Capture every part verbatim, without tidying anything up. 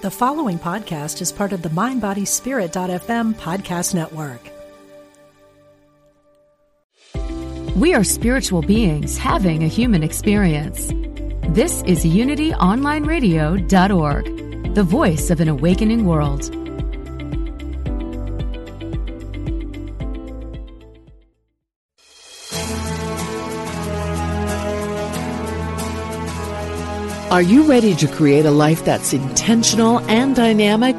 The following podcast is part of the mind body spirit dot f m podcast network. We are spiritual beings having a human experience. This is Unity Online Radio dot org, the voice of an awakening world. Are you ready to create a life that's intentional and dynamic?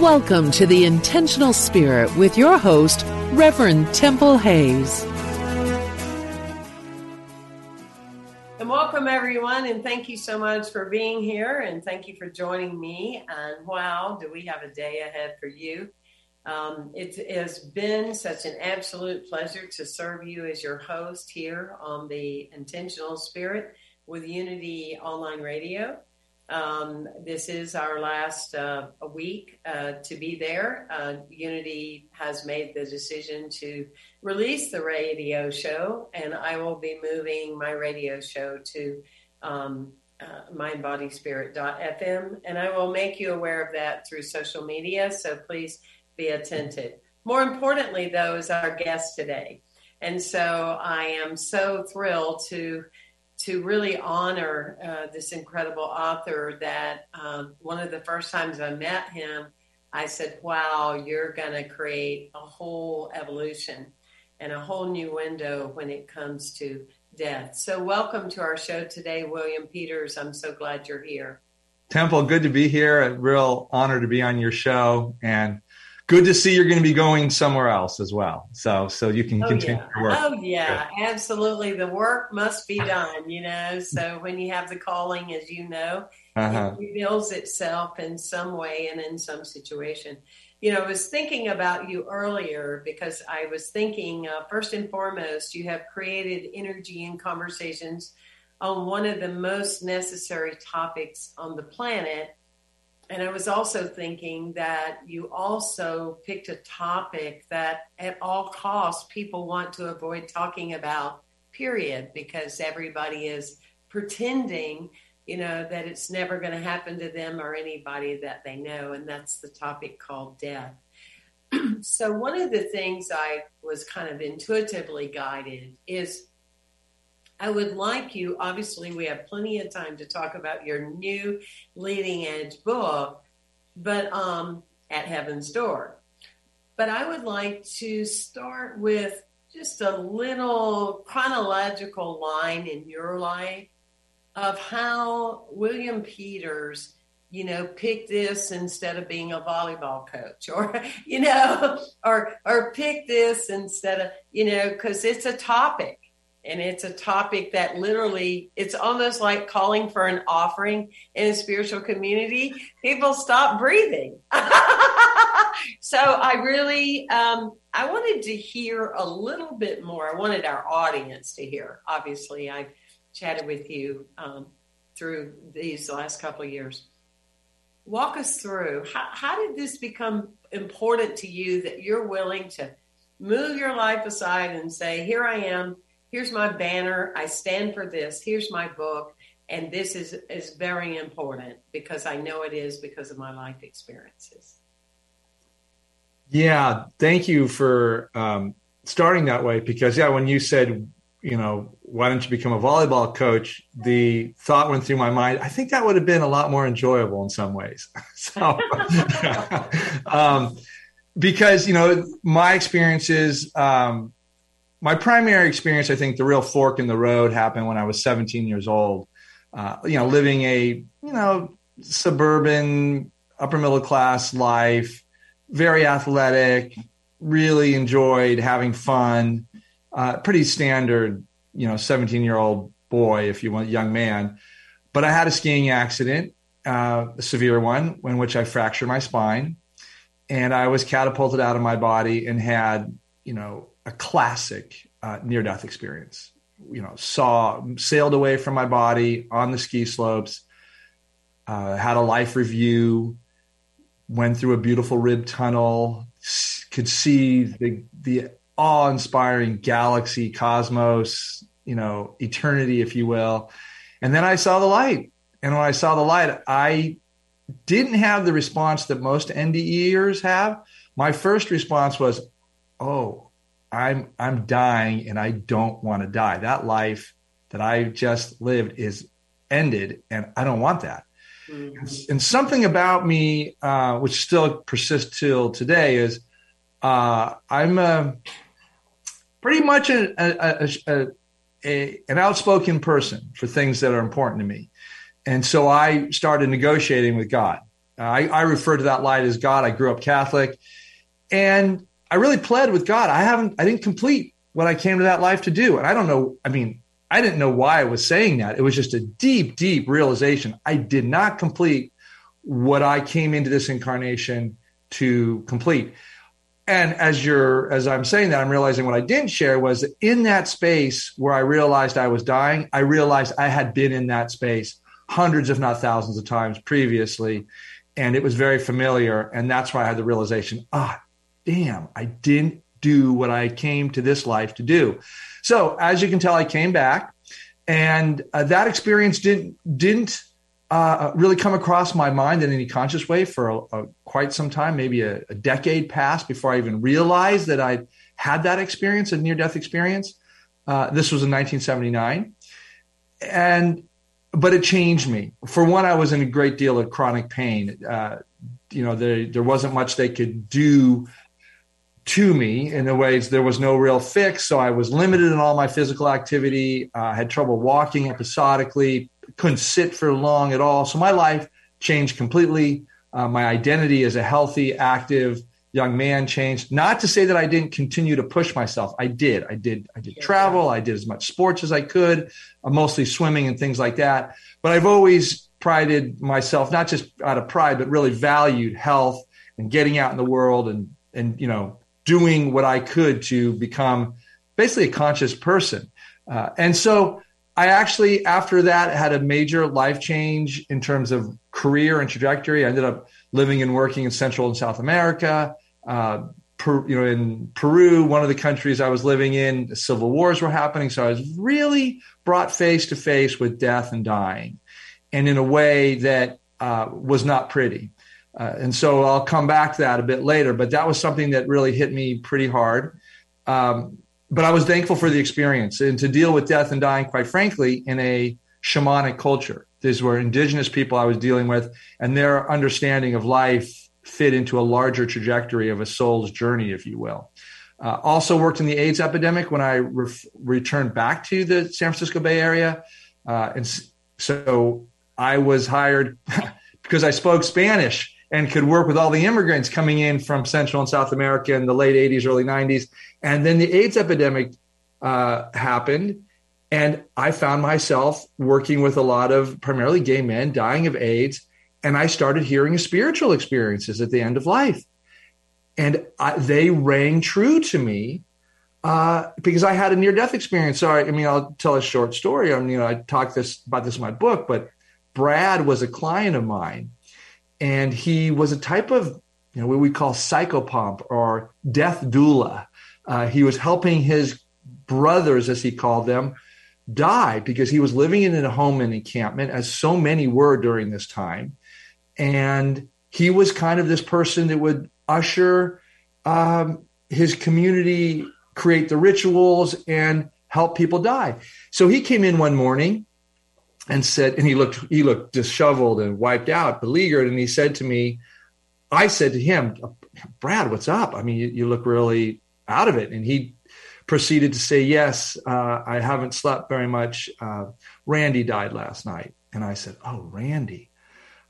Welcome to The Intentional Spirit with your host, Reverend Temple Hayes. And welcome, everyone, and thank you so much for being here, and thank you for joining me. And wow, do we have a day ahead for you. Um, it has been such an absolute pleasure to serve you as your host here on The Intentional Spirit with Unity Online Radio. Um, this is our last uh, week uh, to be there. Uh, Unity has made the decision to release the radio show, and I will be moving my radio show to um, uh, mind body spirit dot f m, and I will make you aware of that through social media, so please be attentive. More importantly, though, is our guest today. And so I am so thrilled to to really honor uh, this incredible author that um, one of the first times I met him, I said, wow, you're going to create a whole evolution and a whole new window when it comes to death. So welcome to our show today, William Peters. I'm so glad you're here. Temple, good to be here. A real honor to be on your show, and good to see you're going to be going somewhere else as well. So so you can oh, continue yeah. your work. Oh, yeah, Good. Absolutely. The work must be done, you know. So when you have the calling, as you know, uh-huh. it reveals itself in some way and in some situation. You know, I was thinking about you earlier because I was thinking, uh, first and foremost, you have created energy and conversations on one of the most necessary topics on the planet. And I was also thinking that you also picked a topic that at all costs people want to avoid talking about, period, because everybody is pretending, you know, that it's never going to happen to them or anybody that they know. And that's the topic called death. So one of the things I was kind of intuitively guided is I would like you, obviously we have plenty of time to talk about your new leading edge book, but um, At Heaven's Door. But I would like to start with just a little chronological line in your life of how William Peters, you know, pick this instead of being a volleyball coach, or, you know, or, or pick this instead of, you know, because it's a topic. And it's a topic that literally, it's almost like calling for an offering in a spiritual community. People stop breathing. So I really, um, I wanted to hear a little bit more. I wanted our audience to hear. Obviously, I've chatted with you um, through these last couple of years. Walk us through. How, how did this become important to you that you're willing to move your life aside and say, here I am. Here's my banner. I stand for this. Here's my book. And this is, is very important because I know it is because of my life experiences. Yeah. Thank you for um, starting that way. Because yeah, when you said, you know, why don't you become a volleyball coach? The thought went through my mind. I think that would have been a lot more enjoyable in some ways. so, um, because, you know, my experience is, um, my primary experience, I think the real fork in the road happened when I was seventeen years old, uh, you know, living a, you know, suburban, upper middle class life, very athletic, really enjoyed having fun, uh, pretty standard, you know, seventeen-year-old boy, if you want, young man. But I had a skiing accident, uh, a severe one, in which I fractured my spine, and I was catapulted out of my body and had, you know, a classic uh, near-death experience, you know, saw, sailed away from my body on the ski slopes, uh, had a life review, went through a beautiful rib tunnel, could see the, the awe-inspiring galaxy, cosmos, you know, eternity, if you will. And then I saw the light. And when I saw the light, I didn't have the response that most NDEers have. My first response was, oh, I'm I'm dying and I don't want to die. That life that I just lived is ended and I don't want that. Mm-hmm. And something about me, uh, which still persists till today, is uh, I'm a, pretty much a, a, a, a, an outspoken person for things that are important to me. And so I started negotiating with God. Uh, I, I refer to that light as God. I grew up Catholic. And I really pled with God. I haven't, I didn't complete what I came to that life to do. And I don't know, I mean, I didn't know why I was saying that. It was just a deep, deep realization. I did not complete what I came into this incarnation to complete. And as you're, as I'm saying that, I'm realizing what I didn't share was that in that space where I realized I was dying, I realized I had been in that space hundreds, if not thousands of times previously. And it was very familiar. And that's why I had the realization, ah, damn, I didn't do what I came to this life to do. So as you can tell, I came back, and uh, that experience didn't didn't uh, really come across my mind in any conscious way for a, a, quite some time, maybe a, a decade passed before I even realized that I had that experience, a near-death experience. Uh, this was in nineteen seventy-nine. And but it changed me. For one, I was in a great deal of chronic pain. Uh, you know, there, there wasn't much they could do to me in the ways there was no real fix. So I was limited in all my physical activity. I uh, had trouble walking episodically, couldn't sit for long at all. So my life changed completely. Uh, my identity as a healthy, active young man changed. Not to say that I didn't continue to push myself. I did. I did. I did travel. I did as much sports as I could, uh, mostly swimming and things like that. But I've always prided myself, not just out of pride, but really valued health and getting out in the world and, and, you know, doing what I could to become basically a conscious person. Uh, and so I actually, after that, had a major life change in terms of career and trajectory. I ended up living and working in Central and South America, uh, per, you know, in Peru, one of the countries I was living in, the civil wars were happening. So I was really brought face to face with death and dying, and in a way that uh, was not pretty. Uh, and so I'll come back to that a bit later, but that was something that really hit me pretty hard. Um, but I was thankful for the experience and to deal with death and dying, quite frankly, in a shamanic culture. These were indigenous people I was dealing with, and their understanding of life fit into a larger trajectory of a soul's journey, if you will. Uh, also worked in the AIDS epidemic when I re- returned back to the San Francisco Bay Area. Uh, and so I was hired because I spoke Spanish and could work with all the immigrants coming in from Central and South America in the late eighties, early nineties. And then the AIDS epidemic uh, happened, and I found myself working with a lot of primarily gay men dying of AIDS, and I started hearing spiritual experiences at the end of life. And I, they rang true to me uh, because I had a near-death experience. So, I, I mean, I'll tell a short story. I mean, you know, I talked this, about this in my book, but Brad was a client of mine. And he was a type of, you know, what we call psychopomp or death doula. Uh, he was helping his brothers, as he called them, die because he was living in a home and encampment, as so many were during this time. And he was kind of this person that would usher um, his community, create the rituals, and help people die. So he came in one morning and said, and he looked, he looked disheveled and wiped out, beleaguered. And he said to me, I said to him, Brad, what's up? I mean, you, you look really out of it. And he proceeded to say, yes, uh, I haven't slept very much. Uh, Randy died last night. And I said, oh, Randy.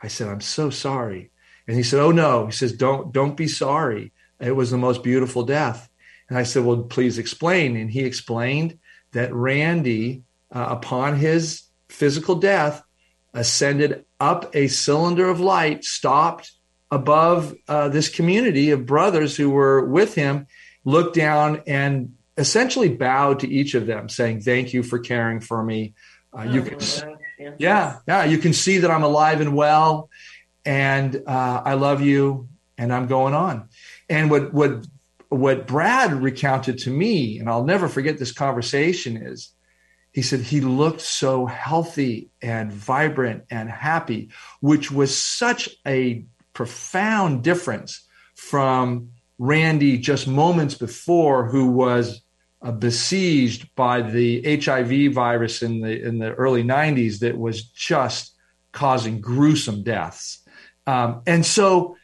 I said, I'm so sorry. And he said, oh no. He says, don't, don't be sorry. It was the most beautiful death. And I said, well, please explain. And he explained that Randy, uh, upon his physical death, ascended up a cylinder of light, stopped above uh, this community of brothers who were with him, looked down and essentially bowed to each of them, saying, thank you for caring for me. Uh, you oh, can, yeah. yeah, yeah, you can see that I'm alive and well, and uh, I love you, and I'm going on. And what, what, what Brad recounted to me, and I'll never forget this conversation, is He said he looked so healthy and vibrant and happy, which was such a profound difference from Randy just moments before, who was uh, besieged by the H I V virus in the in the early nineties that was just causing gruesome deaths. Um, and so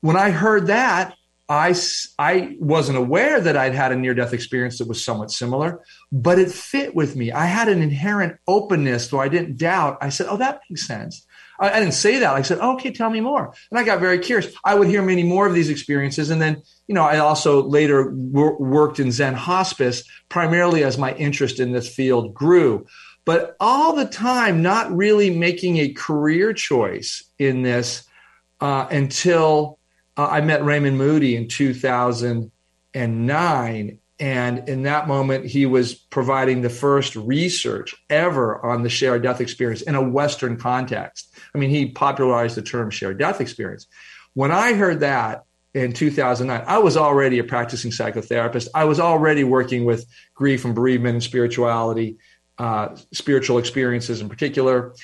when I heard that, I, I wasn't aware that I'd had a near-death experience that was somewhat similar, but it fit with me. I had an inherent openness, though I didn't doubt. I said, oh, that makes sense. I, I didn't say that. I said, oh, okay, tell me more. And I got very curious. I would hear many more of these experiences. And then, you know, I also later wor- worked in Zen Hospice, primarily as my interest in this field grew. But all the time, not really making a career choice in this uh, until... Uh, I met Raymond Moody in two thousand nine, and in that moment, he was providing the first research ever on the shared death experience in a Western context. I mean, he popularized the term shared death experience. When I heard that in two thousand nine, I was already a practicing psychotherapist. I was already working with grief and bereavement and spirituality, uh, spiritual experiences in particular.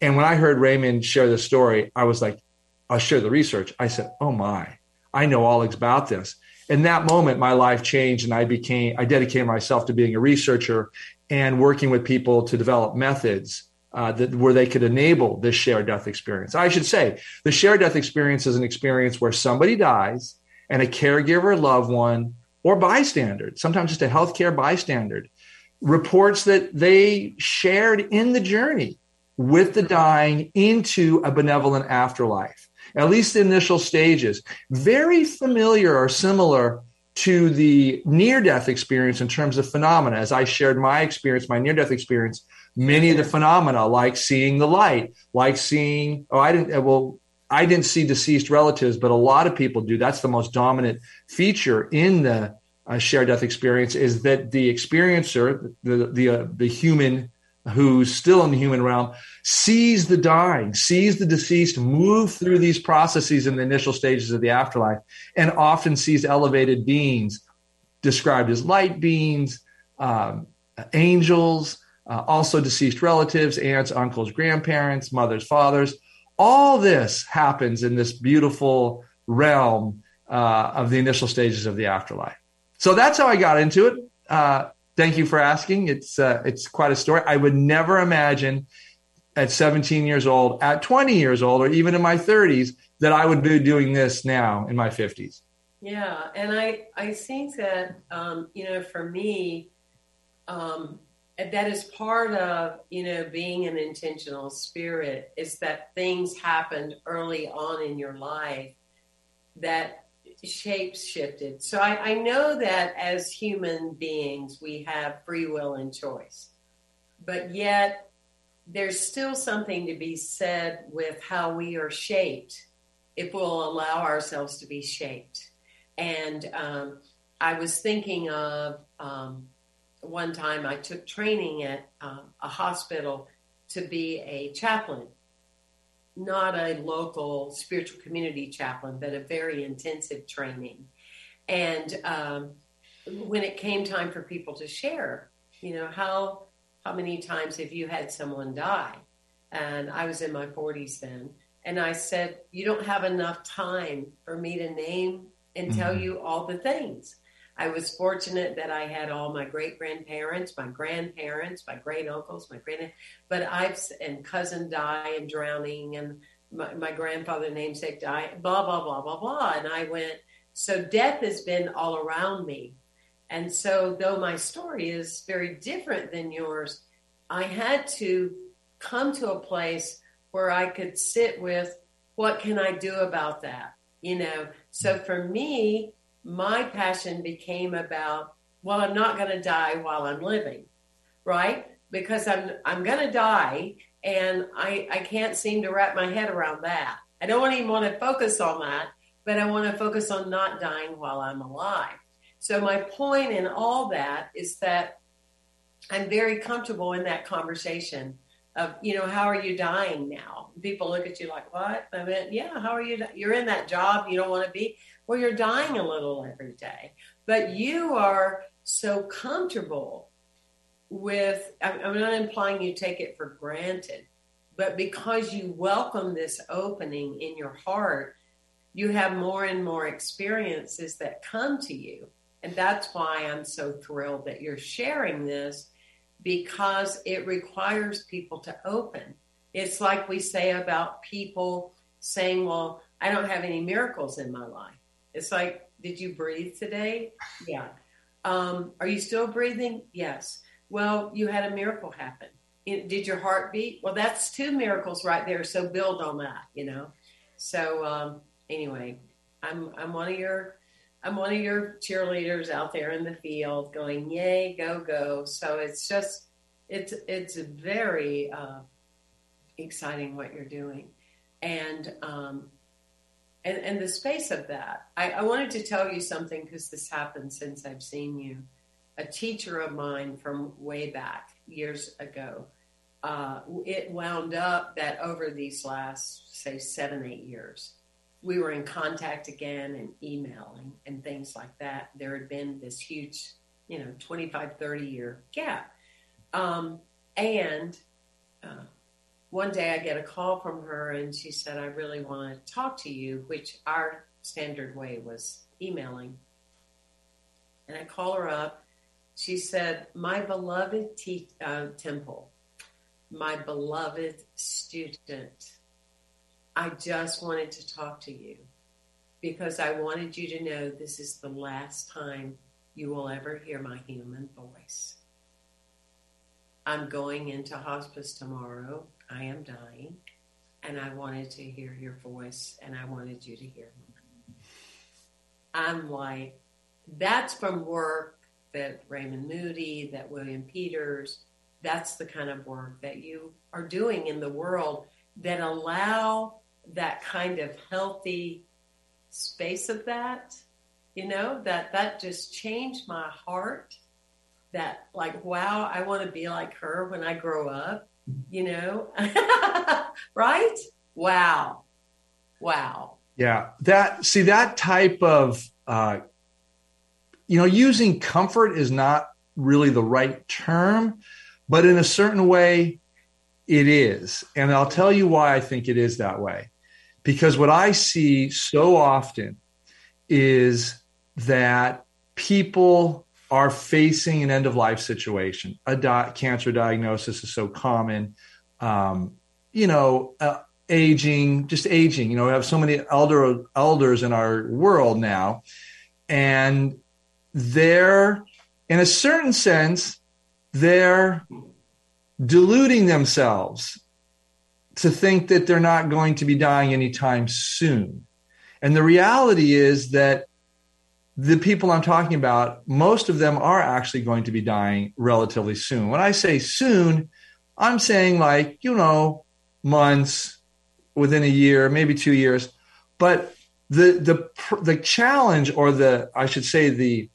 And when I heard Raymond share this story, I was like, I'll share the research. I said, oh my, I know all about this. In that moment, my life changed and I became, I dedicated myself to being a researcher and working with people to develop methods uh, that where they could enable this shared death experience. I should say the shared death experience is an experience where somebody dies and a caregiver, loved one, or bystander, sometimes just a healthcare bystander, reports that they shared in the journey with the dying into a benevolent afterlife. At least the initial stages, very familiar or similar to the near-death experience in terms of phenomena. As I shared my experience, my near-death experience, many of the phenomena, like seeing the light, like seeing, oh, I didn't, well, I didn't see deceased relatives, but a lot of people do. That's the most dominant feature in the uh, shared death experience, is that the experiencer, the the uh, the human who's still in the human realm, sees the dying, sees the deceased move through these processes in the initial stages of the afterlife, and often sees elevated beings described as light beings, um, angels, uh, also deceased relatives, aunts, uncles, grandparents, mothers, fathers. All this happens in this beautiful realm uh, of the initial stages of the afterlife. So that's how I got into it. Uh, Thank you for asking. It's uh, it's quite a story. I would never imagine at seventeen years old, at twenty years old, or even in my thirties, that I would be doing this now in my fifties. Yeah, and I, I think that, um, you know, for me, um, that is part of, you know, being an intentional spirit, is that things happened early on in your life that shapes shifted. So I, I know that as human beings, we have free will and choice, but yet there's still something to be said with how we are shaped, if we'll allow ourselves to be shaped. And um, I was thinking of um, one time I took training at um, a hospital to be a chaplain. Not a local spiritual community chaplain, but a very intensive training. And um, when it came time for people to share, you know, how how many times have you had someone die? And I was in my forties then. And I said, you don't have enough time for me to name and mm-hmm. tell you all the things. I was fortunate that I had all my great-grandparents, my grandparents, my great-uncles, my grand, but I've, and cousin die and drowning, and my, my grandfather namesake die, blah, blah, blah, blah, blah. And I went, so death has been all around me. And so though my story is very different than yours, I had to come to a place where I could sit with, what can I do about that? You know, so for me, my passion became about, well, I'm not going to die while I'm living, right? Because I'm I'm going to die, and I, I can't seem to wrap my head around that. I don't even want to focus on that, but I want to focus on not dying while I'm alive. So my point in all that is that I'm very comfortable in that conversation of, you know, how are you dying now? People look at you like, what? I mean, yeah, how are you? Di- you're in that job you don't want to be. Well, you're dying a little every day, but you are so comfortable with, I'm not implying you take it for granted, but because you welcome this opening in your heart, you have more and more experiences that come to you. And that's why I'm so thrilled that you're sharing this, because it requires people to open. It's like we say about people saying, well, I don't have any miracles in my life. It's like, did you breathe today? Yeah. Um, are you still breathing? Yes. Well, you had a miracle happen. It, did your heart beat? Well, that's two miracles right there. So build on that, you know? So, um, anyway, I'm, I'm one of your, I'm one of your cheerleaders out there in the field going, yay, go, go. So it's just, it's, it's very, uh, exciting what you're doing. And, um, And, and the space of that, I, I wanted to tell you something, because this happened since I've seen you. A teacher of mine from way back years ago, uh, it wound up that over these last, say, seven, eight years, we were in contact again and emailing and things like that. There had been this huge, you know, twenty-five, thirty year gap. Um, and uh, One day I get a call from her and she said, I really want to talk to you, which our standard way was emailing. And I call her up. She said, my beloved te- uh, Temple, my beloved student, I just wanted to talk to you because I wanted you to know this is the last time you will ever hear my human voice. I'm going into hospice tomorrow. I am dying, and I wanted to hear your voice, and I wanted you to hear mine. I'm like, that's from work that Raymond Moody, that William Peters, that's the kind of work that you are doing in the world that allow that kind of healthy space of that, you know, that, that just changed my heart, that like, wow, I want to be like her when I grow up. You know, right? Wow. Wow. Yeah. That, see, that type of, uh, you know, using comfort is not really the right term, but in a certain way it is. And I'll tell you why I think it is that way. Because what I see so often is that people are facing an end-of-life situation. A di- cancer diagnosis is so common. Um, you know, uh, aging, just aging. You know, we have so many elder elders in our world now. And they're, in a certain sense, they're deluding themselves to think that they're not going to be dying anytime soon. And the reality is that the people I'm talking about, most of them are actually going to be dying relatively soon. When I say soon, I'm saying like, you know, months, within a year, maybe two years. But the the the challenge, or the, I should say the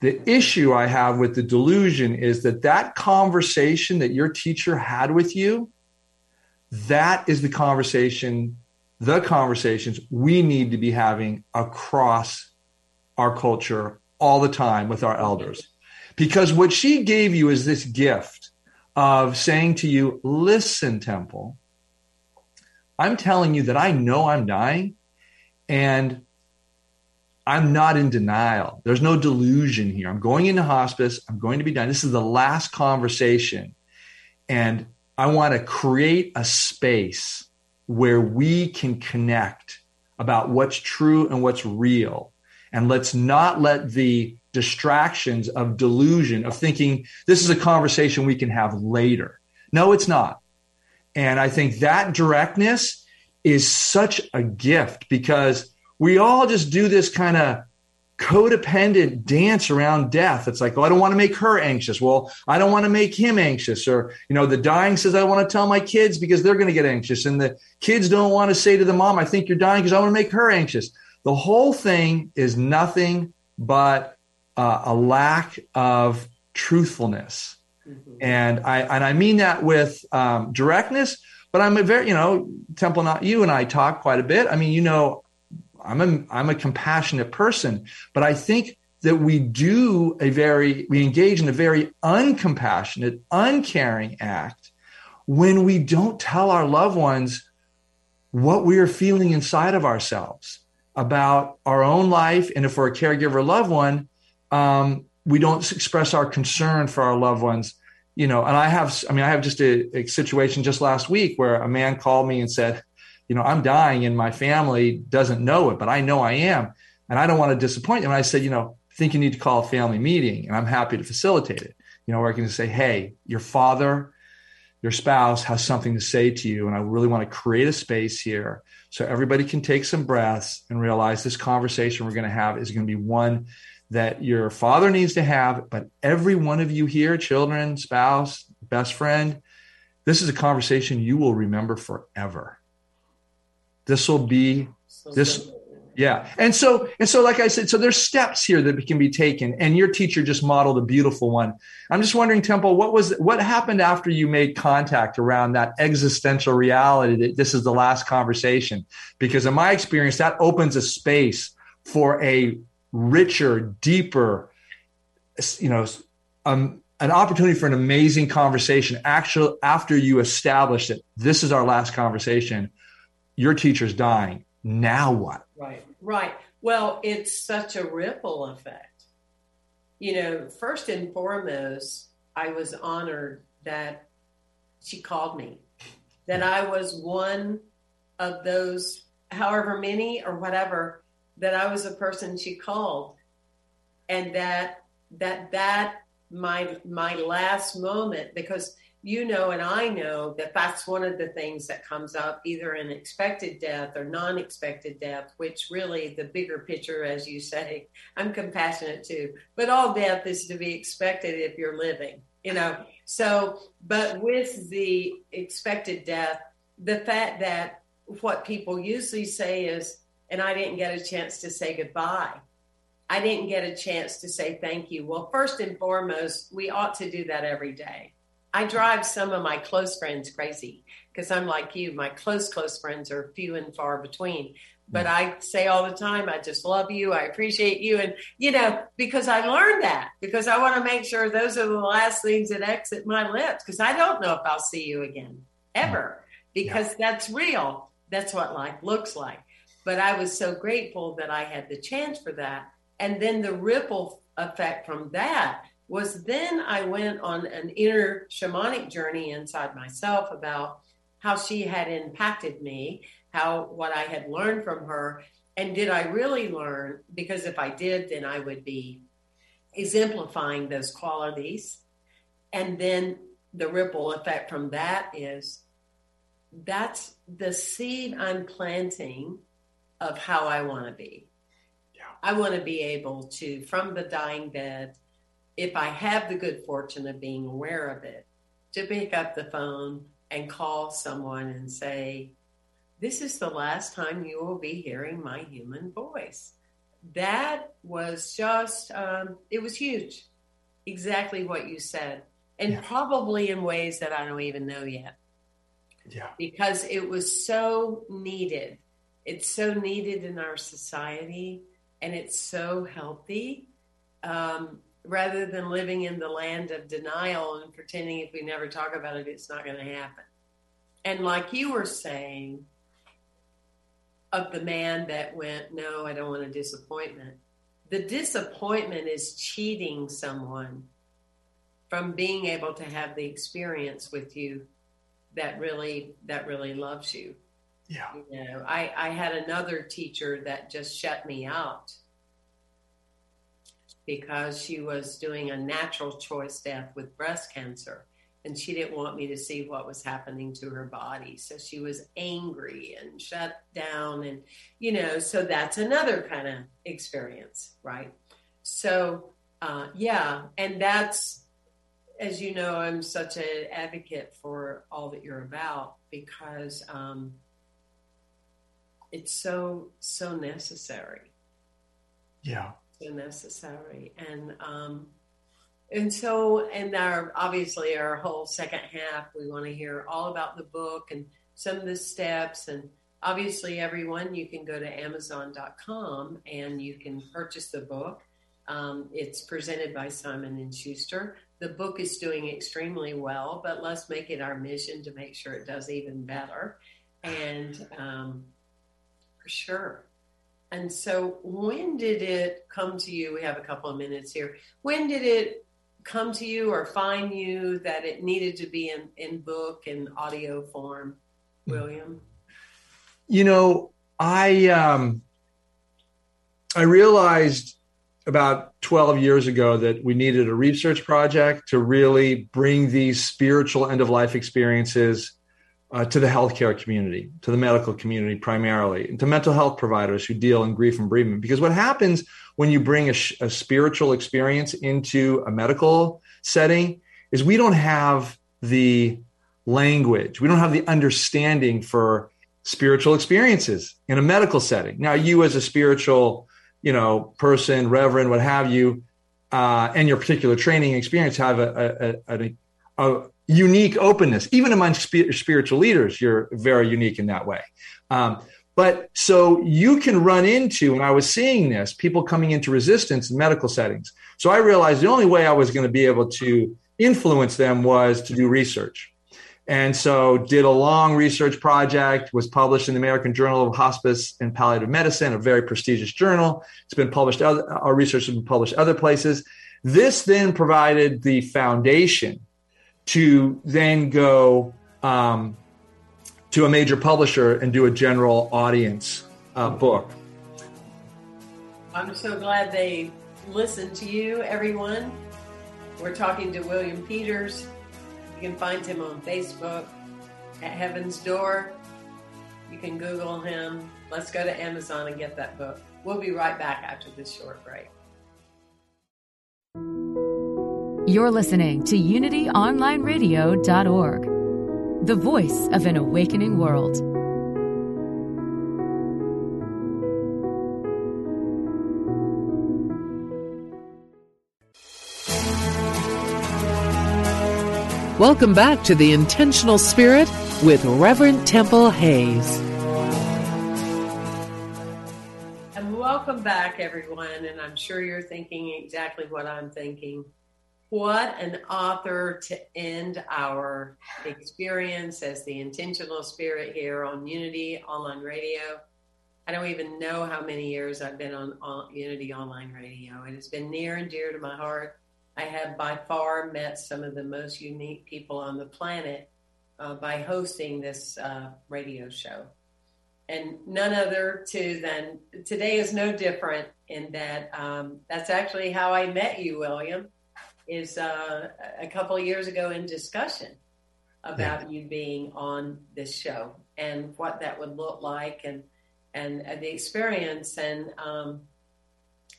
the issue I have with the delusion is that that conversation that your teacher had with you, that is the conversation, the conversations we need to be having across our culture all the time with our elders, because what she gave you is this gift of saying to you, listen, Temple, I'm telling you that I know I'm dying and I'm not in denial. There's no delusion here. I'm going into hospice. I'm going to be dying. This is the last conversation. And I want to create a space where we can connect about what's true and what's real. And let's not let the distractions of delusion, of thinking this is a conversation we can have later. No, it's not. And I think that directness is such a gift, because we all just do this kind of codependent dance around death. It's like, oh, I don't want to make her anxious. Well, I don't want to make him anxious. Or, you know, the dying says, I want to tell my kids because they're going to get anxious. And the kids don't want to say to the mom, I think you're dying because I want to make her anxious. The whole thing is nothing but uh, a lack of truthfulness. Mm-hmm. And I and I mean that with um, directness, but I'm a very, you know, Temple, not you and I talk quite a bit. I mean, you know, I'm a, I'm a compassionate person, but I think that we do a very, we engage in a very uncompassionate, uncaring act when we don't tell our loved ones what we are feeling inside of ourselves about our own life. And if we're a caregiver or loved one, um, we don't express our concern for our loved ones. You know, and I have, I mean, I have just a, a situation just last week where a man called me and said, you know, I'm dying and my family doesn't know it, but I know I am. And I don't want to disappoint them. And I said, you know, I think you need to call a family meeting, and I'm happy to facilitate it. You know, we're going to say, hey, your father, your spouse has something to say to you. And I really want to create a space here so everybody can take some breaths and realize this conversation we're going to have is going to be one that your father needs to have, but every one of you here, children, spouse, best friend, this is a conversation you will remember forever. This will be so this. Good. Yeah. And so, and so, like I said, so there's steps here that can be taken, and your teacher just modeled a beautiful one. I'm just wondering, Temple, what was, what happened after you made contact around that existential reality that this is the last conversation? Because in my experience, that opens a space for a richer, deeper, you know, um, an opportunity for an amazing conversation. Actually, after you establish that this is our last conversation, your teacher's dying. Now what? Right, right. Well, it's such a ripple effect. You know, first and foremost, I was honored that she called me, that I was one of those, however many or whatever, that I was a person she called, and that that that my my last moment, because you know and I know that that's one of the things that comes up either in expected death or non-expected death, which really the bigger picture, as you say, I'm compassionate too, but all death is to be expected if you're living, you know. So, but with the expected death, the fact that what people usually say is, and I didn't get a chance to say goodbye. I didn't get a chance to say thank you. Well, first and foremost, we ought to do that every day. I drive some of my close friends crazy because I'm like you. My close, close friends are few and far between. But I say all the time, I just love you. I appreciate you. And, you know, because I learned that, because I want to make sure those are the last things that exit my lips, because I don't know if I'll see you again ever, because yeah. That's real. That's what life looks like. But I was so grateful that I had the chance for that. And then the ripple effect from that was then I went on an inner shamanic journey inside myself about how she had impacted me, how what I had learned from her. And did I really learn? Because if I did, then I would be exemplifying those qualities. And then the ripple effect from that is that's the seed I'm planting of how I want to be. Yeah. I want to be able to, from the dying bed, if I have the good fortune of being aware of it, to pick up the phone and call someone and say, this is the last time you will be hearing my human voice. That was just, um, it was huge. Exactly what you said. And yeah. Probably in ways that I don't even know yet. Yeah. Because it was so needed. It's so needed in our society, and it's so healthy. Um, rather than living in the land of denial and pretending if we never talk about it, it's not going to happen. And like you were saying, of the man that went, no, I don't want a disappointment. The disappointment is cheating someone from being able to have the experience with you that really, that really loves you. Yeah. You know, I, I had another teacher that just shut me out because she was doing a natural choice death with breast cancer, and she didn't want me to see what was happening to her body. So she was angry and shut down, and, you know, so that's another kind of experience, right? So, uh, yeah, and that's, as you know, I'm such an advocate for all that you're about, because um it's so, so necessary. Yeah. So necessary. And, um, and so, and our, obviously our whole second half, we want to hear all about the book and some of the steps. And obviously everyone, you can go to amazon dot com and you can purchase the book. Um, it's presented by Simon and Schuster. The book is doing extremely well, but let's make it our mission to make sure it does even better. And um, for sure. And so when did it come to you? We have a couple of minutes here. When did it come to you or find you that it needed to be in, in book and audio form, William? You know, I um, I realized about twelve years ago that we needed a research project to really bring these spiritual end-of-life experiences Uh, to the healthcare community, to the medical community primarily, and to mental health providers who deal in grief and bereavement. Because what happens when you bring a, sh- a spiritual experience into a medical setting is we don't have the language. We don't have the understanding for spiritual experiences in a medical setting. Now, you as a spiritual, you know, person, reverend, what have you, uh, and your particular training experience have a, a, a, a, a unique openness, even among sp- spiritual leaders, you're very unique in that way. Um, but so you can run into, and I was seeing this, people coming into resistance in medical settings. So I realized the only way I was going to be able to influence them was to do research. And so did a long research project, was published in the American Journal of Hospice and Palliative Medicine, a very prestigious journal. It's been published, other, our research has been published other places. This then provided the foundation to then go um, to a major publisher and do a general audience uh, book. I'm so glad they listened to you, everyone. We're talking to William Peters. You can find him on Facebook, At Heaven's Door. You can Google him. Let's go to Amazon and get that book. We'll be right back after this short break. You're listening to Unity Online Radio dot org, the voice of an awakening world. Welcome back to The Intentional Spirit with Reverend Temple Hayes. And welcome back, everyone. And I'm sure you're thinking exactly what I'm thinking. What an author to end our experience as the Intentional Spirit here on Unity Online Radio. I don't even know how many years I've been on Unity Online Radio. It has been near and dear to my heart. I have by far met some of the most unique people on the planet uh, by hosting this uh, radio show. And none other to than today is no different in that um, that's actually how I met you, William. Is uh, a couple of years ago in discussion about yeah. you being on this show and what that would look like and and uh, the experience. And um,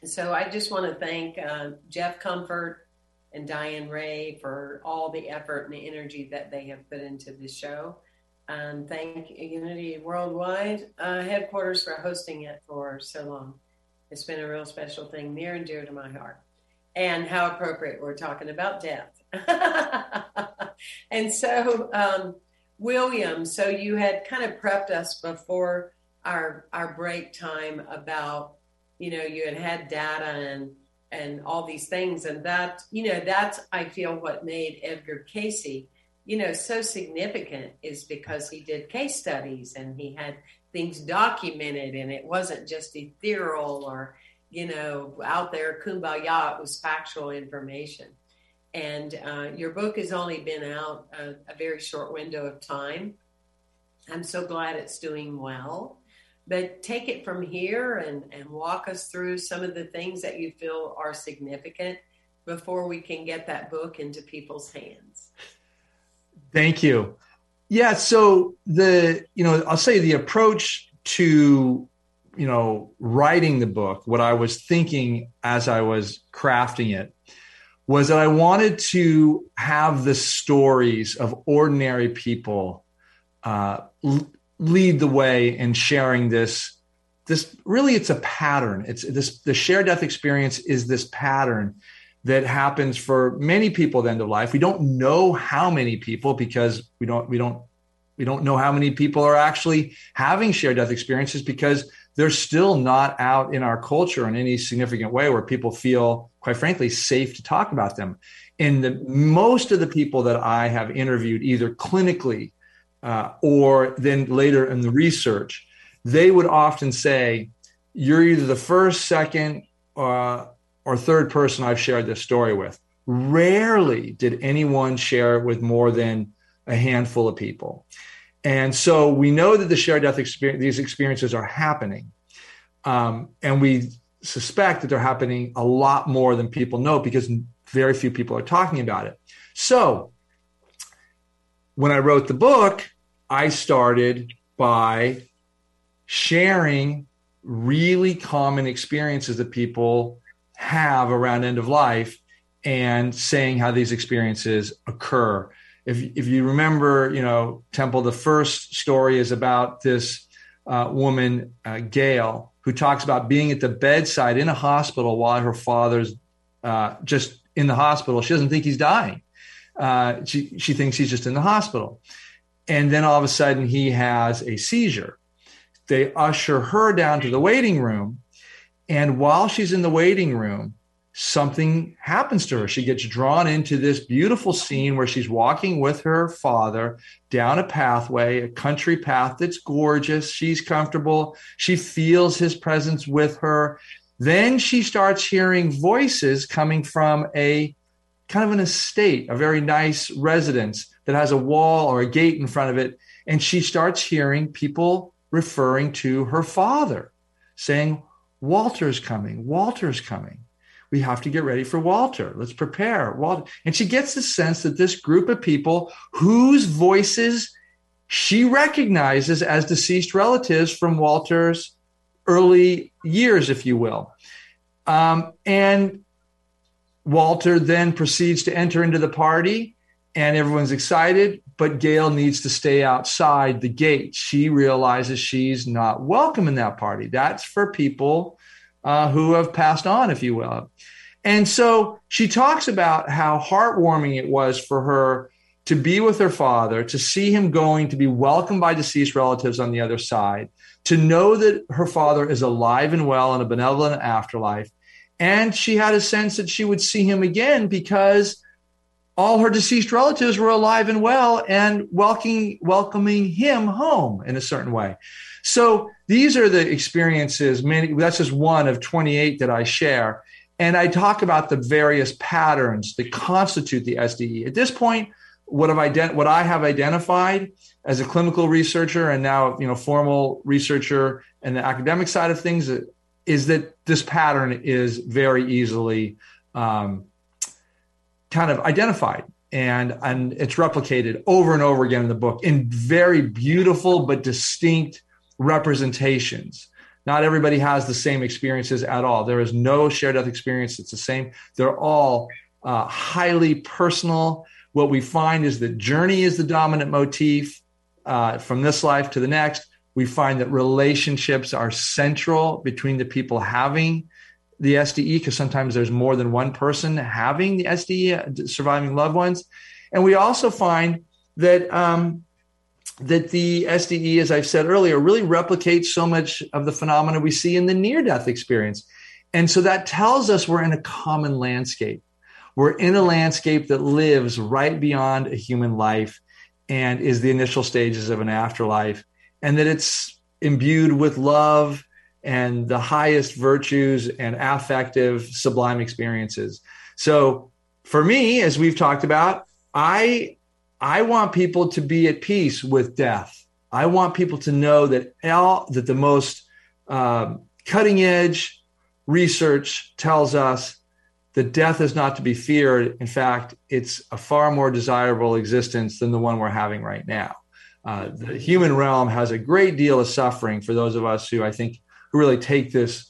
so I just want to thank uh, Jeff Comfort and Diane Ray for all the effort and the energy that they have put into this show. And thank Unity Worldwide uh, headquarters for hosting it for so long. It's been a real special thing, near and dear to my heart. And how appropriate we're talking about death. And so, um, William, so you had kind of prepped us before our our break time about, you know, you had had data and and all these things, and that, you know, that's I feel what made Edgar Cayce, you know, so significant is because he did case studies and he had things documented, and it wasn't just ethereal or, you know, out there, kumbaya, it was factual information. And uh, your book has only been out a, a very short window of time. I'm so glad it's doing well. But take it from here and, and walk us through some of the things that you feel are significant before we can get that book into people's hands. Thank you. Yeah, so the, you know, I'll say the approach to, you know, writing the book, what I was thinking as I was crafting it was that I wanted to have the stories of ordinary people uh, lead the way in sharing this. This really, it's a pattern. It's this, the shared death experience is this pattern that happens for many people at the end of life. We don't know how many people because we don't, we don't We don't know how many people are actually having shared death experiences because they're still not out in our culture in any significant way where people feel, quite frankly, safe to talk about them. And the, most of the people that I have interviewed, either clinically uh, or then later in the research, they would often say, you're either the first, second, uh, or third person I've shared this story with. Rarely did anyone share it with more than a handful of people. And so we know that the shared death experience, these experiences are happening. Um, and we suspect that they're happening a lot more than people know because very few people are talking about it. So when I wrote the book, I started by sharing really common experiences that people have around end of life and saying how these experiences occur. If if you remember, you know, Temple, the first story is about this uh, woman, uh, Gail, who talks about being at the bedside in a hospital while her father's uh, just in the hospital. She doesn't think he's dying. Uh, she, she thinks he's just in the hospital. And then all of a sudden he has a seizure. They usher her down to the waiting room. And while she's in the waiting room, something happens to her. She gets drawn into this beautiful scene where she's walking with her father down a pathway, a country path that's gorgeous. She's comfortable. She feels his presence with her. Then she starts hearing voices coming from a kind of an estate, a very nice residence that has a wall or a gate in front of it. And she starts hearing people referring to her father, saying, Walter's coming, Walter's coming. We have to get ready for Walter. Let's prepare Walter. And she gets the sense that this group of people whose voices she recognizes as deceased relatives from Walter's early years, if you will. Um, and Walter then proceeds to enter into the party and everyone's excited, but Gail needs to stay outside the gate. She realizes she's not welcome in that party. That's for people Uh, who have passed on, if you will. And so she talks about how heartwarming it was for her to be with her father, to see him going, to be welcomed by deceased relatives on the other side, to know that her father is alive and well in a benevolent afterlife. And she had a sense that she would see him again because all her deceased relatives were alive and well and welcoming, welcoming him home in a certain way. So these are the experiences, many, that's just one of twenty-eight that I share. And I talk about the various patterns that constitute the S D E. At this point, what, have ident- what I have identified as a clinical researcher and now, you know, formal researcher and the academic side of things is that this pattern is very easily um, kind of identified. And, and it's replicated over and over again in the book in very beautiful but distinct representations. Not everybody has the same experiences at all. There is no shared death experience that's the same. They're all uh, highly personal. What we find is that journey is the dominant motif uh, from this life to the next. We find that relationships are central between the people having the S D E, because sometimes there's more than one person having the S D E, surviving loved ones. And we also find that um, that the S D E, as I've said earlier, really replicates so much of the phenomena we see in the near-death experience. And so that tells us we're in a common landscape. We're in a landscape that lives right beyond a human life and is the initial stages of an afterlife, and that it's imbued with love and the highest virtues and affective sublime experiences. So for me, as we've talked about, I... I want people to be at peace with death. I want people to know that all, that the most um, cutting edge research tells us that death is not to be feared. In fact, it's a far more desirable existence than the one we're having right now. Uh, the human realm has a great deal of suffering for those of us who I think who really take this,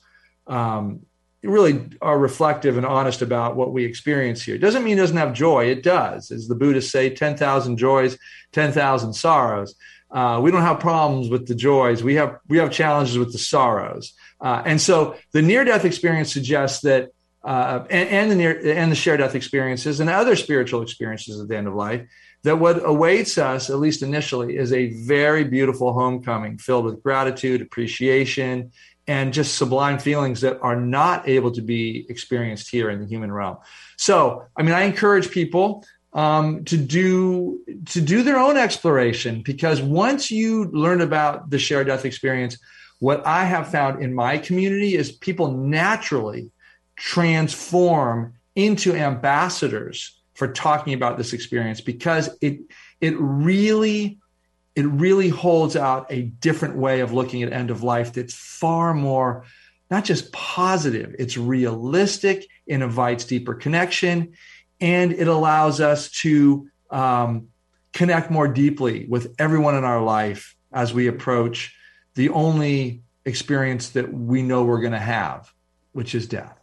um, really are reflective and honest about what we experience here. It doesn't mean it doesn't have joy. It does. As the Buddhists say, ten thousand joys, ten thousand sorrows. Uh, we don't have problems with the joys. We have we have challenges with the sorrows. Uh, and so the near-death experience suggests that, uh, and, and the near and the shared death experiences and other spiritual experiences at the end of life, that what awaits us, at least initially, is a very beautiful homecoming filled with gratitude, appreciation, and just sublime feelings that are not able to be experienced here in the human realm. So, I mean, I encourage people um, to do to do their own exploration, because once you learn about the shared death experience, what I have found in my community is people naturally transform into ambassadors for talking about this experience, because it it really it really holds out a different way of looking at end of life that's far more not just positive, it's realistic, it invites deeper connection, and it allows us to um, connect more deeply with everyone in our life as we approach the only experience that we know we're going to have, which is death.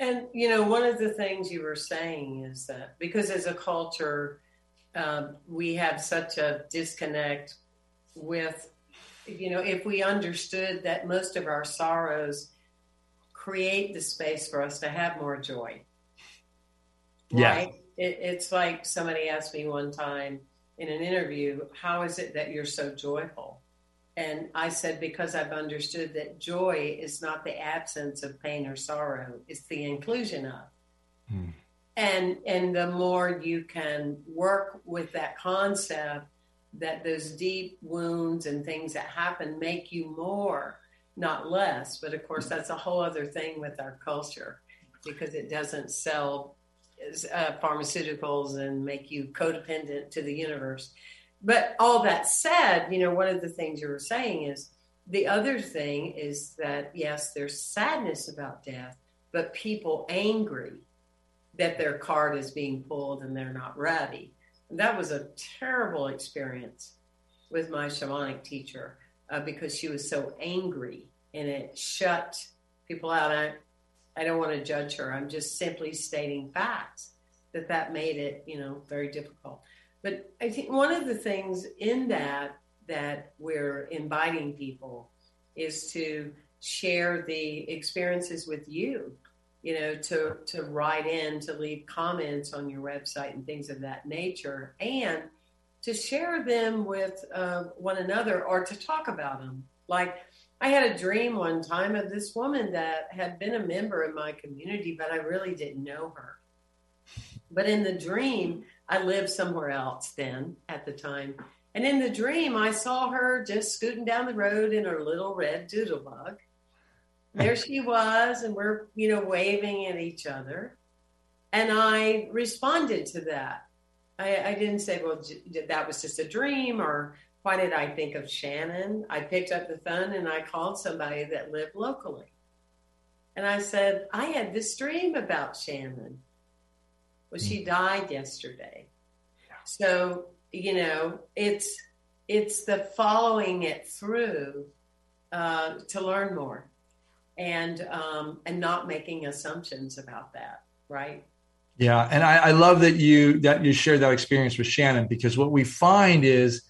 And, you know, one of the things you were saying is that because as a culture, um, we have such a disconnect with, you know, if we understood that most of our sorrows create the space for us to have more joy. Yeah. Right? It, it's like somebody asked me one time in an interview, how is it that you're so joyful? And I said, because I've understood that joy is not the absence of pain or sorrow, it's the inclusion of. Mm. And and the more you can work with that concept that those deep wounds and things that happen make you more, not less. But of course, that's a whole other thing with our culture, because it doesn't sell uh, pharmaceuticals and make you codependent to the universe. But all that said, you know, one of the things you were saying is the other thing is that, yes, there's sadness about death, but people angry that their card is being pulled and they're not ready. And that was a terrible experience with my shamanic teacher uh, because she was so angry, and it shut people out. I, I don't want to judge her. I'm just simply stating facts that that made it, you know, very difficult. But I think one of the things in that that we're inviting people is to share the experiences with you, you know, to, to write in, to leave comments on your website and things of that nature, and to share them with uh, one another, or to talk about them. Like, I had a dream one time of this woman that had been a member in my community, but I really didn't know her. But in the dream, I lived somewhere else then at the time. And in the dream, I saw her just scooting down the road in her little red doodle bug. There she was, and we're, you know, waving at each other. And I responded to that. I, I didn't say, well, that was just a dream, or why did I think of Shannon? I picked up the phone and I called somebody that lived locally. And I said, I had this dream about Shannon. Well, she died yesterday. So, you know, it's it's the following it through uh, to learn more, and um, and not making assumptions about that, right? Yeah, and I, I love that you that you shared that experience with Shannon, because what we find is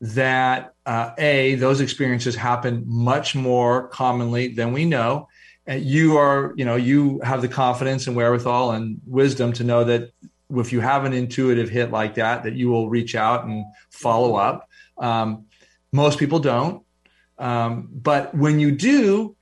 that uh, a those experiences happen much more commonly than we know. And you are, you know, you have the confidence and wherewithal and wisdom to know that if you have an intuitive hit like that, that you will reach out and follow up. Um, most people don't. Um, but when you do,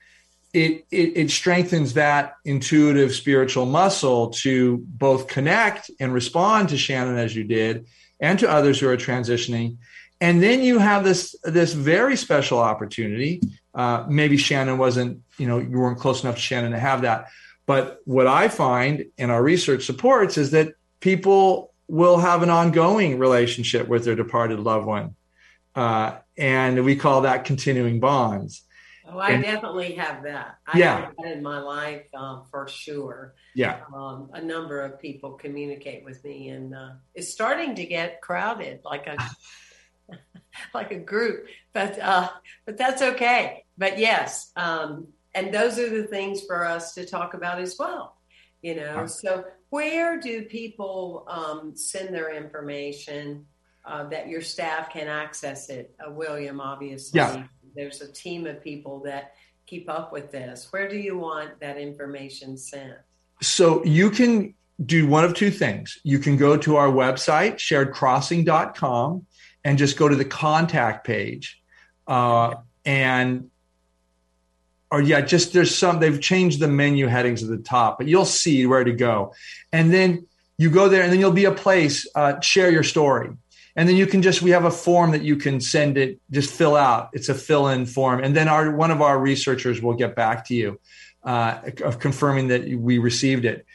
it, it it strengthens that intuitive spiritual muscle to both connect and respond to Shannon as you did, and to others who are transitioning. And then you have this this very special opportunity. Uh, maybe Shannon wasn't, you know, you weren't close enough to Shannon to have that. But what I find, and our research supports, is that people will have an ongoing relationship with their departed loved one. Uh, and we call that continuing bonds. Oh, I and, definitely have that. I yeah. have that in my life um, for sure. Yeah. Um, a number of people communicate with me, and uh, it's starting to get crowded like a like a group, but, uh, but that's okay. But yes. Um, and those are the things for us to talk about as well, you know? Okay. So where do people, um, send their information, uh, that your staff can access it? Uh, William, obviously yeah. there's a team of people that keep up with this. Where do you want that information sent? So you can do one of two things. You can go to our website, shared crossing dot com, and just go to the contact page. Uh, and, or yeah, just there's some, they've changed the menu headings at the top, but you'll see where to go. And then you go there and then you'll be a place, uh, share your story. And then you can just, we have a form that you can send it, just fill out. It's a fill-in form. And then our one of our researchers will get back to you uh, of confirming that we received it.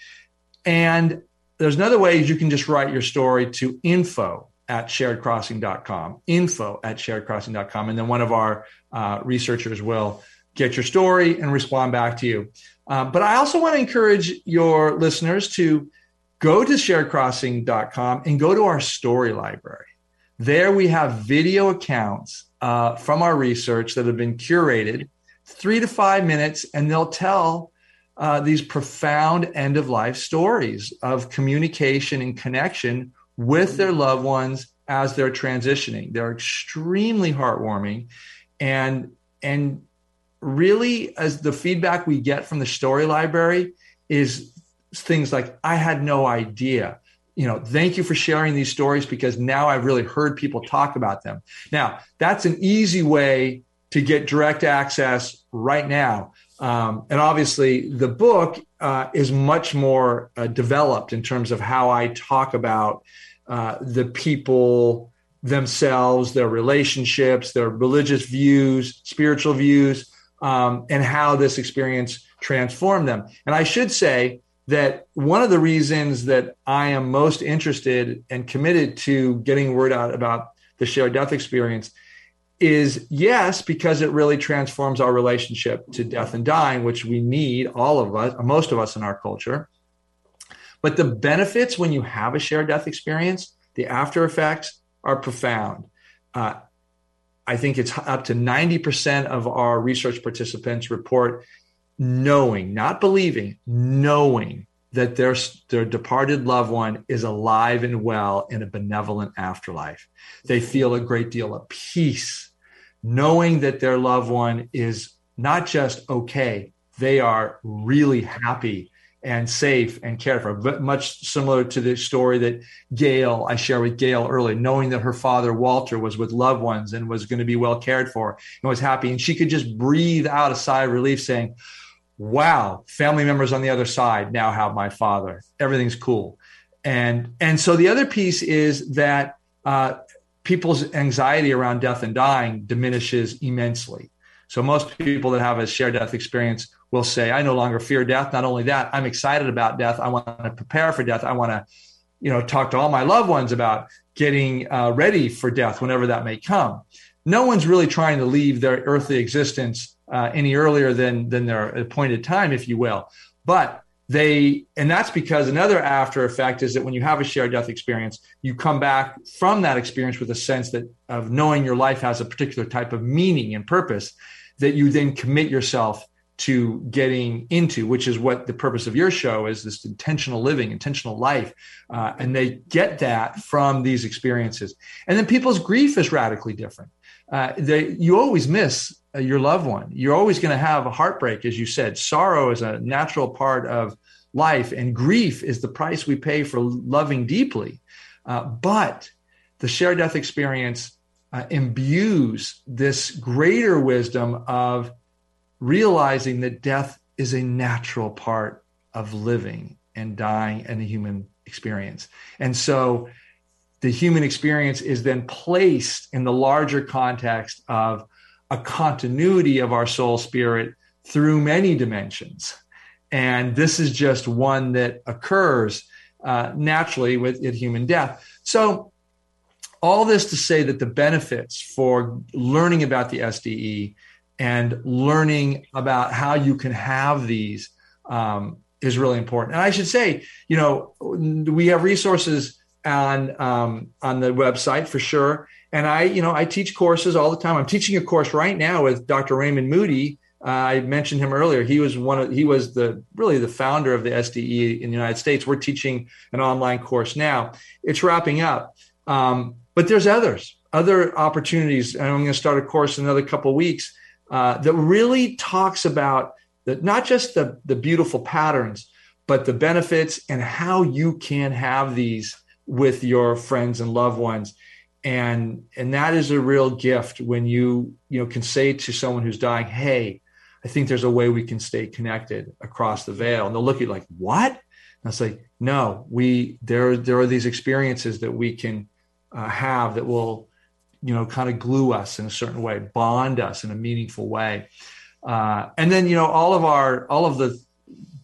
And there's another way is you can just write your story to info at shared crossing dot com, info at shared crossing dot com. And then one of our uh, researchers will get your story and respond back to you. Uh, but I also want to encourage your listeners to go to shared crossing dot com and go to our story library. There we have video accounts uh, from our research that have been curated, three to five minutes, and they'll tell uh, these profound end-of-life stories of communication and connection with their loved ones as they're transitioning. They're extremely heartwarming. And, and really, as the feedback we get from the story library is things like, I had no idea, you know, thank you for sharing these stories because now I've really heard people talk about them. Now, that's an easy way to get direct access right now. Um, and obviously the book uh, is much more uh, developed in terms of how I talk about uh, the people themselves, their relationships, their religious views, spiritual views, um, and how this experience transformed them. And I should say that one of the reasons that I am most interested and committed to getting word out about the shared death experience is, yes, because it really transforms our relationship to death and dying, which we need, all of us, most of us in our culture. But the benefits when you have a shared death experience, the after effects are profound. Uh, I think it's up to ninety percent of our research participants report knowing, not believing, knowing that their, their departed loved one is alive and well in a benevolent afterlife. They feel a great deal of peace, knowing that their loved one is not just okay, they are really happy and safe and cared for. But much similar to the story that Gail, I shared with Gail earlier, knowing that her father, Walter, was with loved ones and was going to be well cared for and was happy. And she could just breathe out a sigh of relief saying, wow, family members on the other side now have my father. Everything's cool. And and so the other piece is that uh, people's anxiety around death and dying diminishes immensely. So most people that have a shared death experience will say, I no longer fear death. Not only that, I'm excited about death. I want to prepare for death. I want to, you know, talk to all my loved ones about getting uh, ready for death whenever that may come. No one's really trying to leave their earthly existence Uh, any earlier than than their appointed time, if you will. But they, and that's because another after effect is that when you have a shared death experience, you come back from that experience with a sense that of knowing your life has a particular type of meaning and purpose that you then commit yourself to getting into, which is what the purpose of your show is, this intentional living, intentional life. Uh, and they get that from these experiences. And then people's grief is radically different. Uh, they, you always miss your loved one. You're always going to have a heartbreak, as you said. Sorrow is a natural part of life, and grief is the price we pay for loving deeply. Uh, but the shared death experience uh, imbues this greater wisdom of realizing that death is a natural part of living and dying and the human experience. And so the human experience is then placed in the larger context of a continuity of our soul spirit through many dimensions. And this is just one that occurs uh, naturally with at human death. So all this to say that the benefits for learning about the S D E and learning about how you can have these um, is really important. And I should say, you know, we have resources on um, on the website for sure. And I, you know, I teach courses all the time. I'm teaching a course right now with Doctor Raymond Moody. Uh, I mentioned him earlier. He was one of, he was the really the founder of the S D E in the United States. We're teaching an online course now. It's wrapping up, um, but there's others, other opportunities. And I'm going to start a course in another couple of weeks uh, that really talks about the, not just the the beautiful patterns, but the benefits and how you can have these with your friends and loved ones. And, and that is a real gift when you, you know, can say to someone who's dying, hey, I think there's a way we can stay connected across the veil. And they'll look at you like, what? And I'll say, no, we, there, there are these experiences that we can uh, have that will, you know, kind of glue us in a certain way, bond us in a meaningful way. Uh, and then, you know, all of our, all of the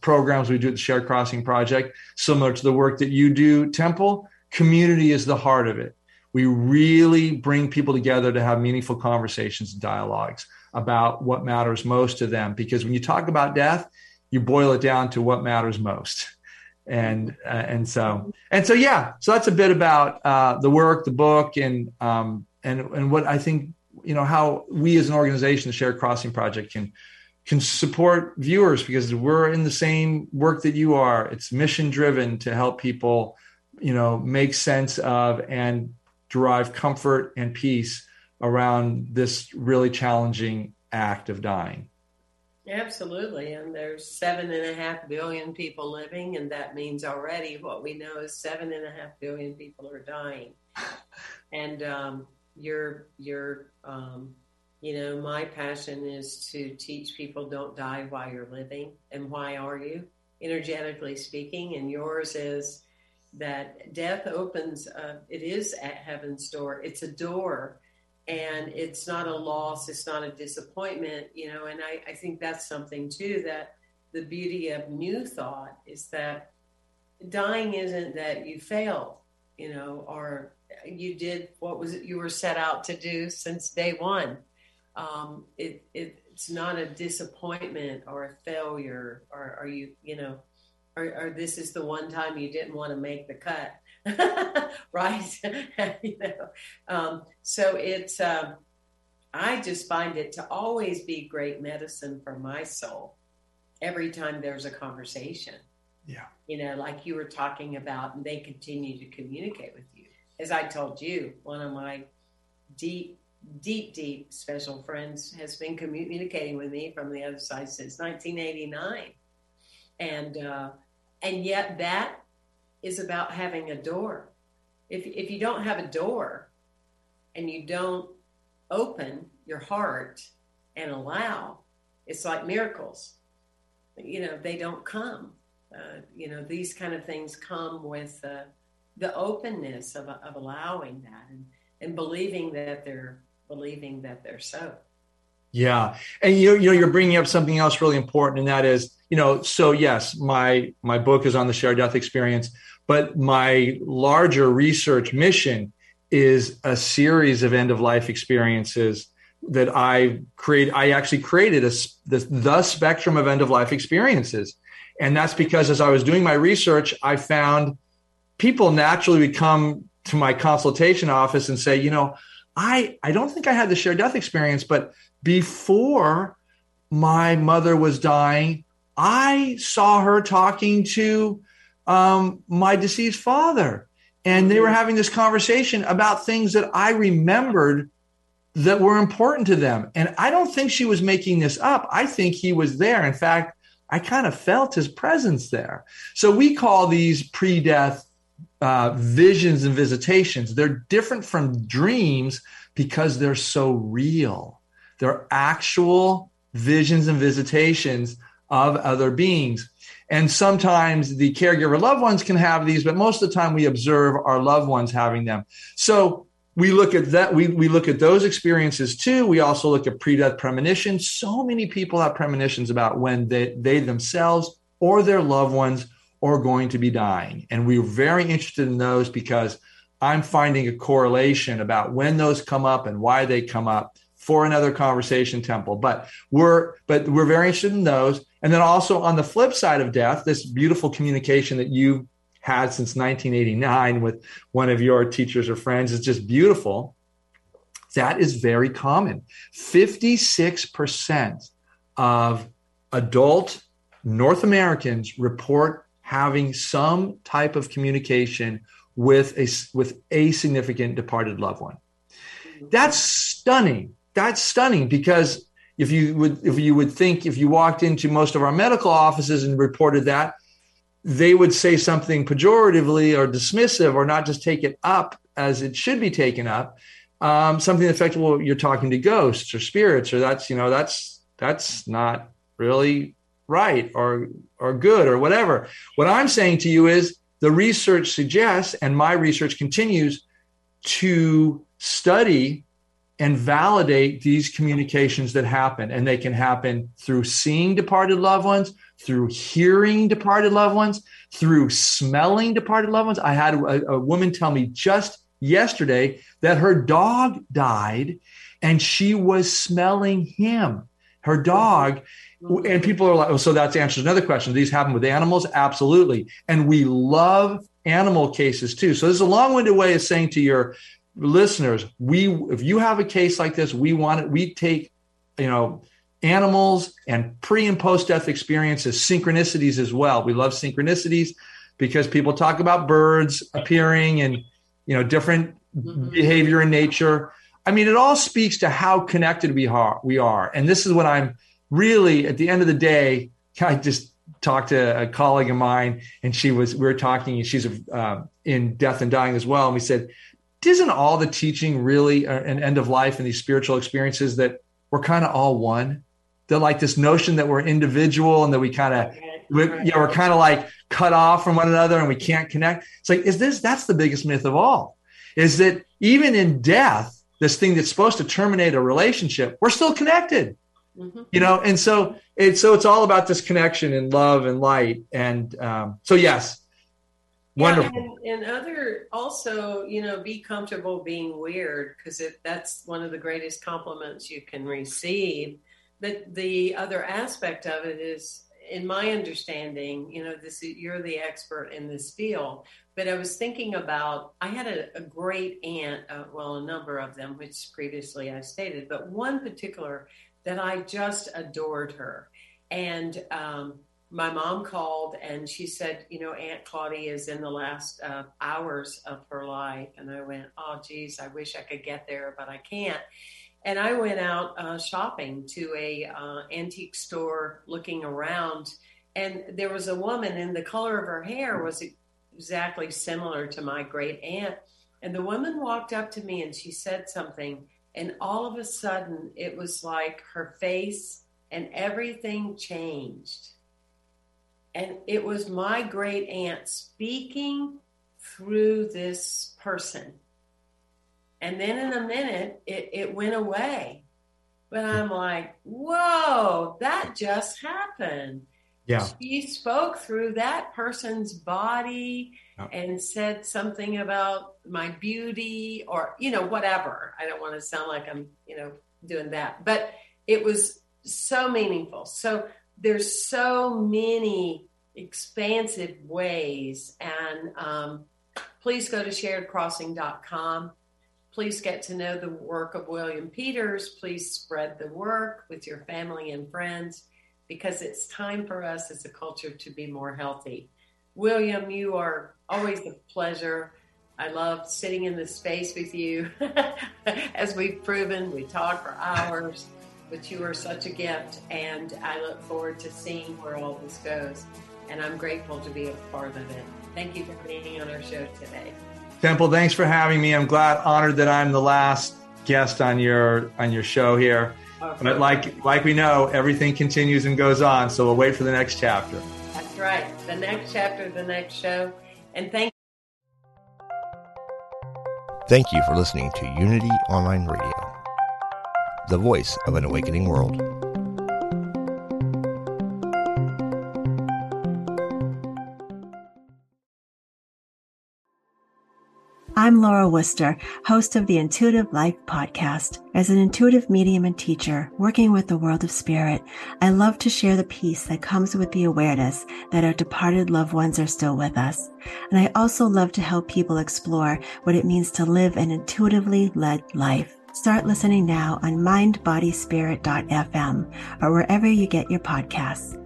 programs we do at the Shared Crossing Project, similar to the work that you do, Temple, community is the heart of it. We really bring people together to have meaningful conversations and dialogues about what matters most to them. Because when you talk about death, you boil it down to what matters most. And, uh, and so, and so, yeah, so that's a bit about uh, the work, the book, and, um, and, and what I think, you know, how we as an organization, the Shared Crossing Project, can, can support viewers, because we're in the same work that you are. It's mission driven to help people, you know, make sense of and derive comfort and peace around this really challenging act of dying. Absolutely. And there's seven and a half billion people living. And that means already what we know is seven and a half billion people are dying. And um, your, your, um, you know, my passion is to teach people don't die while you're living. And why are you? Energetically speaking. And yours is that death opens, uh, it is at heaven's door. It's a door, and it's not a loss. It's not a disappointment, you know, and I, I think that's something too, that the beauty of new thought is that dying isn't that you failed, you know, or you did what was it you were set out to do since day one. Um, it, it it's not a disappointment or a failure, or are you, you know, Or, or this is the one time you didn't want to make the cut, right? You know, um, so it's, um, I just find it to always be great medicine for my soul every time there's a conversation. Yeah. You know, like you were talking about, and they continue to communicate with you. As I told you, one of my deep, deep, deep special friends has been communicating with me from the other side since nineteen eighty-nine. And, uh, and yet that is about having a door. If if you don't have a door and you don't open your heart and allow, it's like miracles. You know, they don't come. Uh, you know, these kind of things come with uh, the openness of of allowing that and, and believing that they're believing that they're so. Yeah. And you, you know, you're bringing up something else really important, and that is, you know, so yes, my, my book is on the shared death experience, but my larger research mission is a series of end of life experiences that I create. I actually created a, the, the spectrum of end of life experiences. And that's because as I was doing my research, I found people naturally would come to my consultation office and say, you know, I, I don't think I had the shared death experience, but before my mother was dying, I saw her talking to um, my deceased father, and they were having this conversation about things that I remembered that were important to them. And I don't think she was making this up. I think he was there. In fact, I kind of felt his presence there. So we call these pre-death uh, visions and visitations. They're different from dreams because they're so real. They're actual visions and visitations of other beings. And sometimes the caregiver loved ones can have these, but most of the time we observe our loved ones having them. So we look at that. We, we look at those experiences too. We also look at pre-death premonitions. So many people have premonitions about when they, they themselves or their loved ones are going to be dying. And we're very interested in those because I'm finding a correlation about when those come up and why they come up for another conversation, Temple, but we're, but we're very interested in those. And then also on the flip side of death, this beautiful communication that you had since nineteen eighty-nine with one of your teachers or friends is just beautiful. That is very common. fifty-six percent of adult North Americans report having some type of communication with a, with a significant departed loved one. That's stunning. That's stunning because if you would, if you would think, if you walked into most of our medical offices and reported that, they would say something pejoratively or dismissive, or not just take it up as it should be taken up. Um, something effective. Well, you're talking to ghosts or spirits, or that's, you know, that's, that's not really right or, or good or whatever. What I'm saying to you is the research suggests, and my research continues to study and validate these communications that happen. And they can happen through seeing departed loved ones, through hearing departed loved ones, through smelling departed loved ones. I had a, a woman tell me just yesterday that her dog died and she was smelling him, her dog. And people are like, oh, so that's answers another question. These happen with animals? Absolutely. And we love animal cases too. So this is a long-winded way of saying to your listeners, we, if you have a case like this, we want it, we take, you know, animals and pre and post death experiences, synchronicities as well. We love synchronicities because people talk about birds appearing and, you know, different mm-hmm. behavior in nature. I mean, it all speaks to how connected we are, we are. And this is what I'm really, at the end of the day, I just talked to a colleague of mine, and she was, we were talking, and she's uh, in death and dying as well. And we said, isn't all the teaching really an end of life and these spiritual experiences that we're kind of all one? They're like this notion that we're individual and that we kind of, you know, we're kind of like cut off from one another and we can't connect. It's like, is this, that's the biggest myth of all, is that even in death, this thing that's supposed to terminate a relationship, we're still connected, mm-hmm. you know? And so it's, so it's all about this connection and love and light. And um, so, yes, wonderful. Yeah, and, and other also, you know, be comfortable being weird, because that's one of the greatest compliments you can receive. But the other aspect of it is, in my understanding, you know, this, you're the expert in this field, but I was thinking about, I had a, a great aunt, uh, well, a number of them, which previously I stated, but one particular that I just adored her. And, um, my mom called and she said, you know, Aunt Claudia is in the last uh, hours of her life. And I went, oh, geez, I wish I could get there, but I can't. And I went out uh, shopping to a uh, antique store, looking around. And there was a woman, and the color of her hair was exactly similar to my great aunt. And the woman walked up to me and she said something. And all of a sudden, it was like her face and everything changed. And it was my great aunt speaking through this person. And then in a minute, it, it went away. But I'm like, whoa, that just happened. Yeah. She spoke through that person's body yeah. and said something about my beauty or, you know, whatever. I don't want to sound like I'm, you know, doing that. But it was so meaningful. So there's so many expansive ways. And um, please go to shared crossing dot com. Please get to know the work of William Peters. Please spread the work with your family and friends, because it's time for us as a culture to be more healthy. William, you are always a pleasure. I love sitting in this space with you. As we've proven, we talk for hours. But you are such a gift, and I look forward to seeing where all this goes. And I'm grateful to be a part of it. Thank you for being on our show today. Temple, thanks for having me. I'm glad, honored that I'm the last guest on your on your show here. Okay. But like like we know, everything continues and goes on. So we'll wait for the next chapter. That's right. The next chapter, the next show. And thank Thank you for listening to Unity Online Radio, the voice of an awakening world. I'm Laura Worcester, host of the Intuitive Life Podcast. As an intuitive medium and teacher working with the world of spirit, I love to share the peace that comes with the awareness that our departed loved ones are still with us. And I also love to help people explore what it means to live an intuitively led life. Start listening now on mind body spirit dot f m or wherever you get your podcasts.